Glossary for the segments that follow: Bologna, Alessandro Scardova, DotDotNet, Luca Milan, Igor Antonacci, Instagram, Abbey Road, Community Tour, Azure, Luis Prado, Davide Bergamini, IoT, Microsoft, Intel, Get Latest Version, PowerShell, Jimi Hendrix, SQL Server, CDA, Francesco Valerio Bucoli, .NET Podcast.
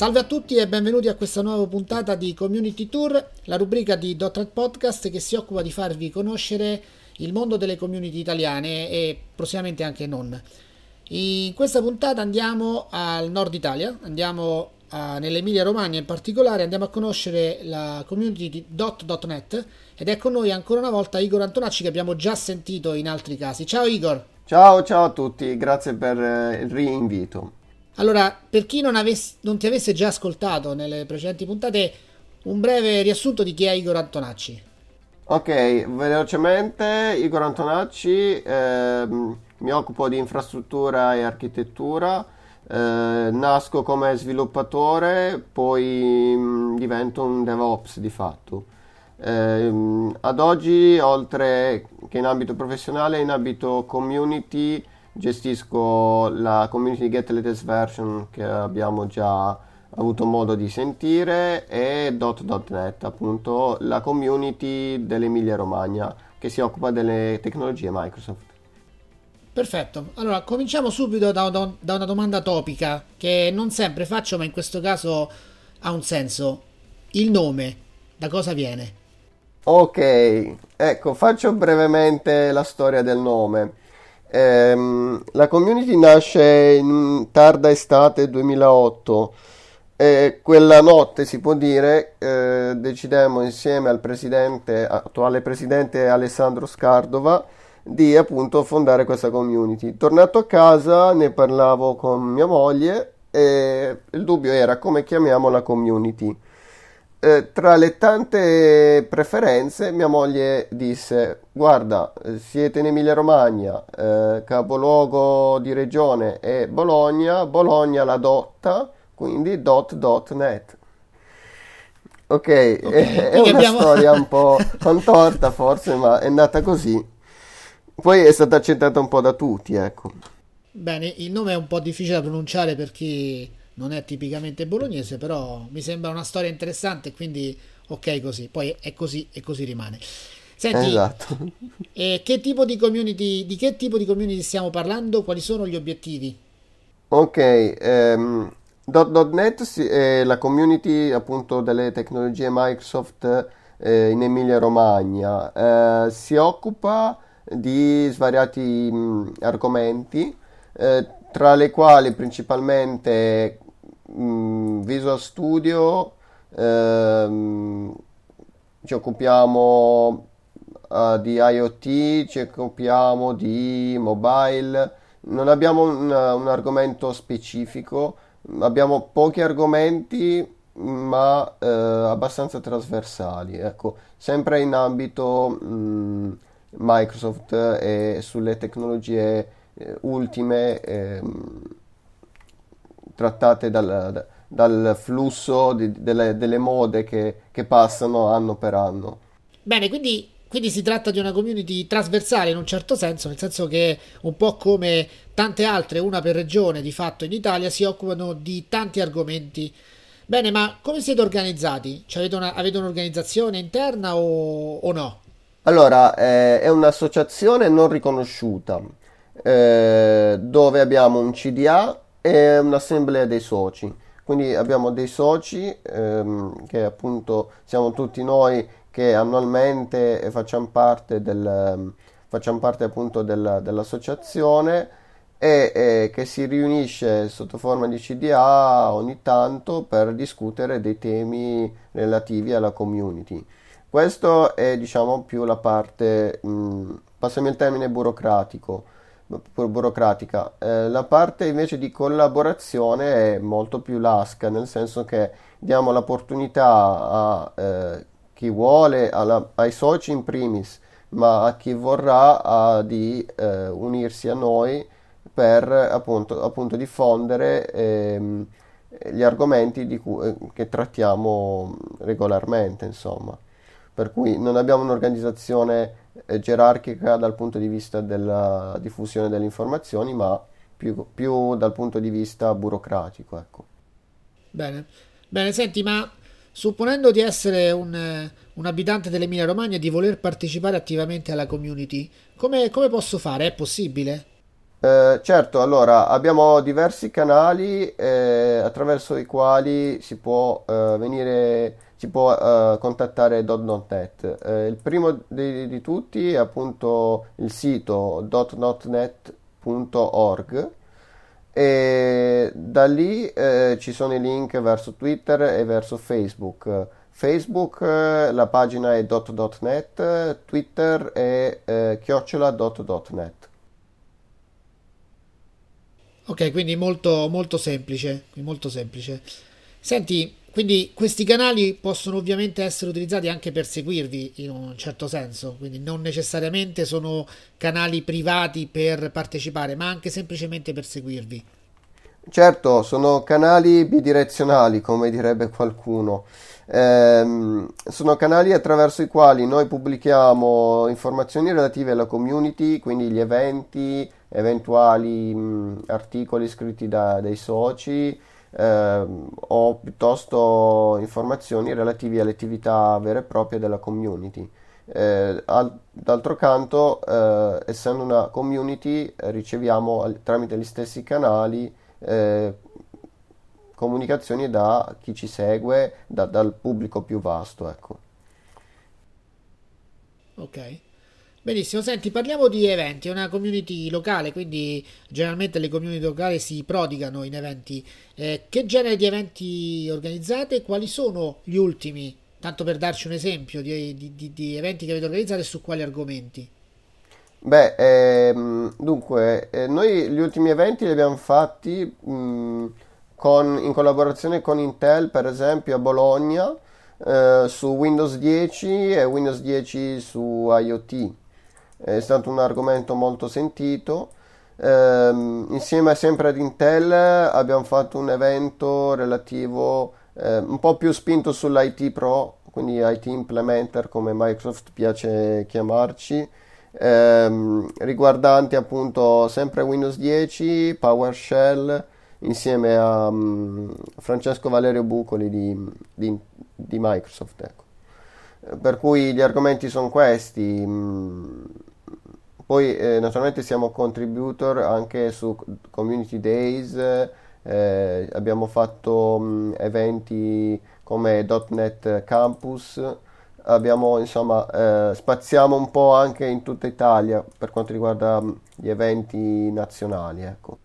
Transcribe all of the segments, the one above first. Salve a tutti e benvenuti a questa nuova puntata di Community Tour, la rubrica di .NET Podcast che si occupa di farvi conoscere il mondo delle community italiane e prossimamente anche non. In questa puntata andiamo al nord Italia, andiamo nell'Emilia Romagna in particolare, andiamo a conoscere la community di .NET ed è con noi ancora una volta Igor Antonacci, che abbiamo già sentito in altri casi. Ciao Igor! Ciao a tutti, grazie per il rinvito. Allora, per chi non ti avesse già ascoltato nelle precedenti puntate, un breve riassunto di chi è Igor Antonacci. Ok, velocemente, Igor Antonacci, mi occupo di infrastruttura e architettura, nasco come sviluppatore, poi divento un DevOps di fatto. Ad oggi, oltre che in ambito professionale, in ambito community, gestisco la community Get Latest Version che abbiamo già avuto modo di sentire e .NET, appunto la community dell'Emilia Romagna che si occupa delle tecnologie Microsoft. Perfetto, allora cominciamo subito da una domanda topica che non sempre faccio, ma in questo caso ha un senso. Il nome, da cosa viene? Ok, ecco, faccio brevemente la storia del nome. La community nasce in tarda estate 2008 e quella notte, si può dire, decidemmo insieme al attuale presidente Alessandro Scardova di appunto fondare questa community. Tornato a casa ne parlavo con mia moglie e il dubbio era come chiamiamo la community. Tra le tante preferenze mia moglie disse: guarda, siete in Emilia Romagna, capoluogo di regione è Bologna la dotta, quindi .NET. Ok, è una storia un po' contorta forse, ma è nata così, poi è stata accettata un po' da tutti, ecco. Bene, il nome è un po' difficile da pronunciare per chi non è tipicamente bolognese, però mi sembra una storia interessante, quindi ok così, poi è così e così rimane. Senti, esatto. Di che tipo di community stiamo parlando? Quali sono gli obiettivi? Ok, .NET è la community appunto delle tecnologie Microsoft in Emilia Romagna, si occupa di svariati argomenti, tra le quali principalmente Visual Studio, ci occupiamo di IoT, ci occupiamo di mobile. Non abbiamo un argomento specifico, abbiamo pochi argomenti ma abbastanza trasversali, ecco, sempre in ambito Microsoft e sulle tecnologie ultime trattate dal flusso delle mode che passano anno per anno. Bene, quindi si tratta di una community trasversale in un certo senso, nel senso che un po' come tante altre, una per regione di fatto in Italia, si occupano di tanti argomenti. Bene, ma come siete organizzati? Cioè, avete un'organizzazione interna o no? Allora, è un'associazione non riconosciuta, dove abbiamo un CDA e un'assemblea dei soci, quindi abbiamo dei soci che appunto siamo tutti noi che annualmente facciamo parte appunto dell'associazione e che si riunisce sotto forma di CDA ogni tanto per discutere dei temi relativi alla community. Questo è, diciamo, più la parte, passami il termine, burocratica. La parte invece di collaborazione è molto più lasca, nel senso che diamo l'opportunità a chi vuole, ai soci in primis, ma a chi vorrà di unirsi a noi per appunto diffondere gli argomenti che trattiamo regolarmente, insomma. Per cui non abbiamo un'organizzazione gerarchica dal punto di vista della diffusione delle informazioni, ma più dal punto di vista burocratico, ecco. Bene, senti, ma supponendo di essere un abitante dell'Emilia Romagna e di voler partecipare attivamente alla community, come posso fare? È possibile? Certo, allora abbiamo diversi canali attraverso i quali si può contattare .NET. Il primo di tutti è appunto il sito .dotnet.org e da lì ci sono i link verso Twitter e verso Facebook. Facebook la pagina è .dotnet, Twitter è @dotnet. Ok, quindi molto semplice. Senti, quindi questi canali possono ovviamente essere utilizzati anche per seguirvi in un certo senso, quindi non necessariamente sono canali privati per partecipare, ma anche semplicemente per seguirvi. Certo, sono canali bidirezionali, come direbbe qualcuno. Sono canali attraverso i quali noi pubblichiamo informazioni relative alla community, quindi gli eventi, eventuali articoli scritti dai soci o piuttosto informazioni relative alle attività vere e proprie della community. D'altro canto, essendo una community, riceviamo tramite gli stessi canali comunicazioni da chi ci segue, dal pubblico più vasto, ecco. Ok, benissimo. Senti, parliamo di eventi. È una community locale, quindi generalmente le community locali si prodigano in eventi. Che genere di eventi organizzate? Quali sono gli ultimi? Tanto per darci un esempio di eventi che avete organizzato e su quali argomenti? Beh, dunque, noi gli ultimi eventi li abbiamo fatti in collaborazione con Intel, per esempio a Bologna, su Windows 10 e Windows 10 su IoT. È stato un argomento molto sentito. Insieme sempre ad Intel abbiamo fatto un evento relativo un po' più spinto sull'IT Pro, quindi IT Implementer, come Microsoft piace chiamarci, riguardanti appunto sempre Windows 10, PowerShell, insieme a Francesco Valerio Bucoli di Microsoft, ecco. Per cui gli argomenti sono questi. Poi naturalmente siamo contributor anche su Community Days, abbiamo fatto eventi come .NET Campus, abbiamo insomma spaziamo un po' anche in tutta Italia per quanto riguarda gli eventi nazionali, ecco.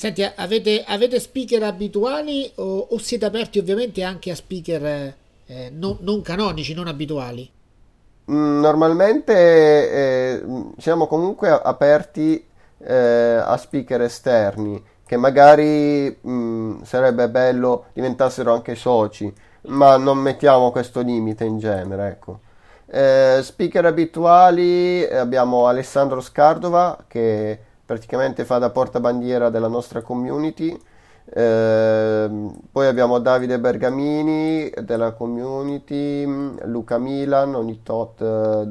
Senti, avete speaker abituali o siete aperti ovviamente anche a speaker non canonici, non abituali? Normalmente siamo comunque aperti a speaker esterni, che magari sarebbe bello diventassero anche soci, ma non mettiamo questo limite in genere, ecco. Speaker abituali abbiamo Alessandro Scardova, che praticamente fa da portabandiera della nostra community, poi abbiamo Davide Bergamini della community, Luca Milan ogni tanto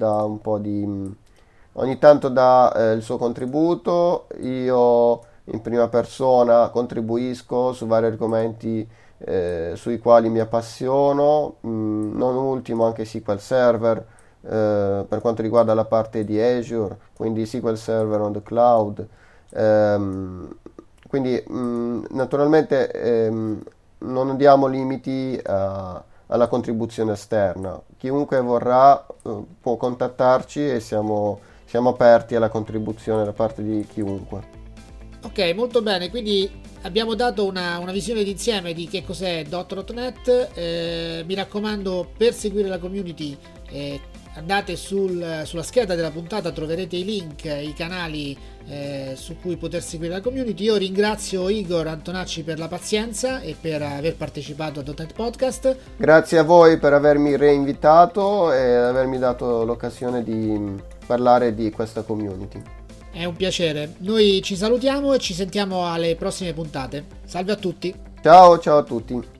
dà il suo contributo, io in prima persona contribuisco su vari argomenti sui quali mi appassiono, non ultimo anche SQL Server, per quanto riguarda la parte di Azure, quindi SQL Server on the Cloud, quindi naturalmente non diamo limiti alla contribuzione esterna. Chiunque vorrà può contattarci e siamo aperti alla contribuzione da parte di chiunque. Ok, molto bene, quindi abbiamo dato una visione d'insieme di che cos'è .NET. Mi raccomando, per seguire la community andate sulla scheda della puntata, troverete i link, i canali su cui poter seguire la community. Io ringrazio Igor Antonacci per la pazienza e per aver partecipato a .NET Podcast. Grazie a voi per avermi reinvitato e avermi dato l'occasione di parlare di questa community. È un piacere. Noi ci salutiamo e ci sentiamo alle prossime puntate. Salve a tutti. Ciao a tutti.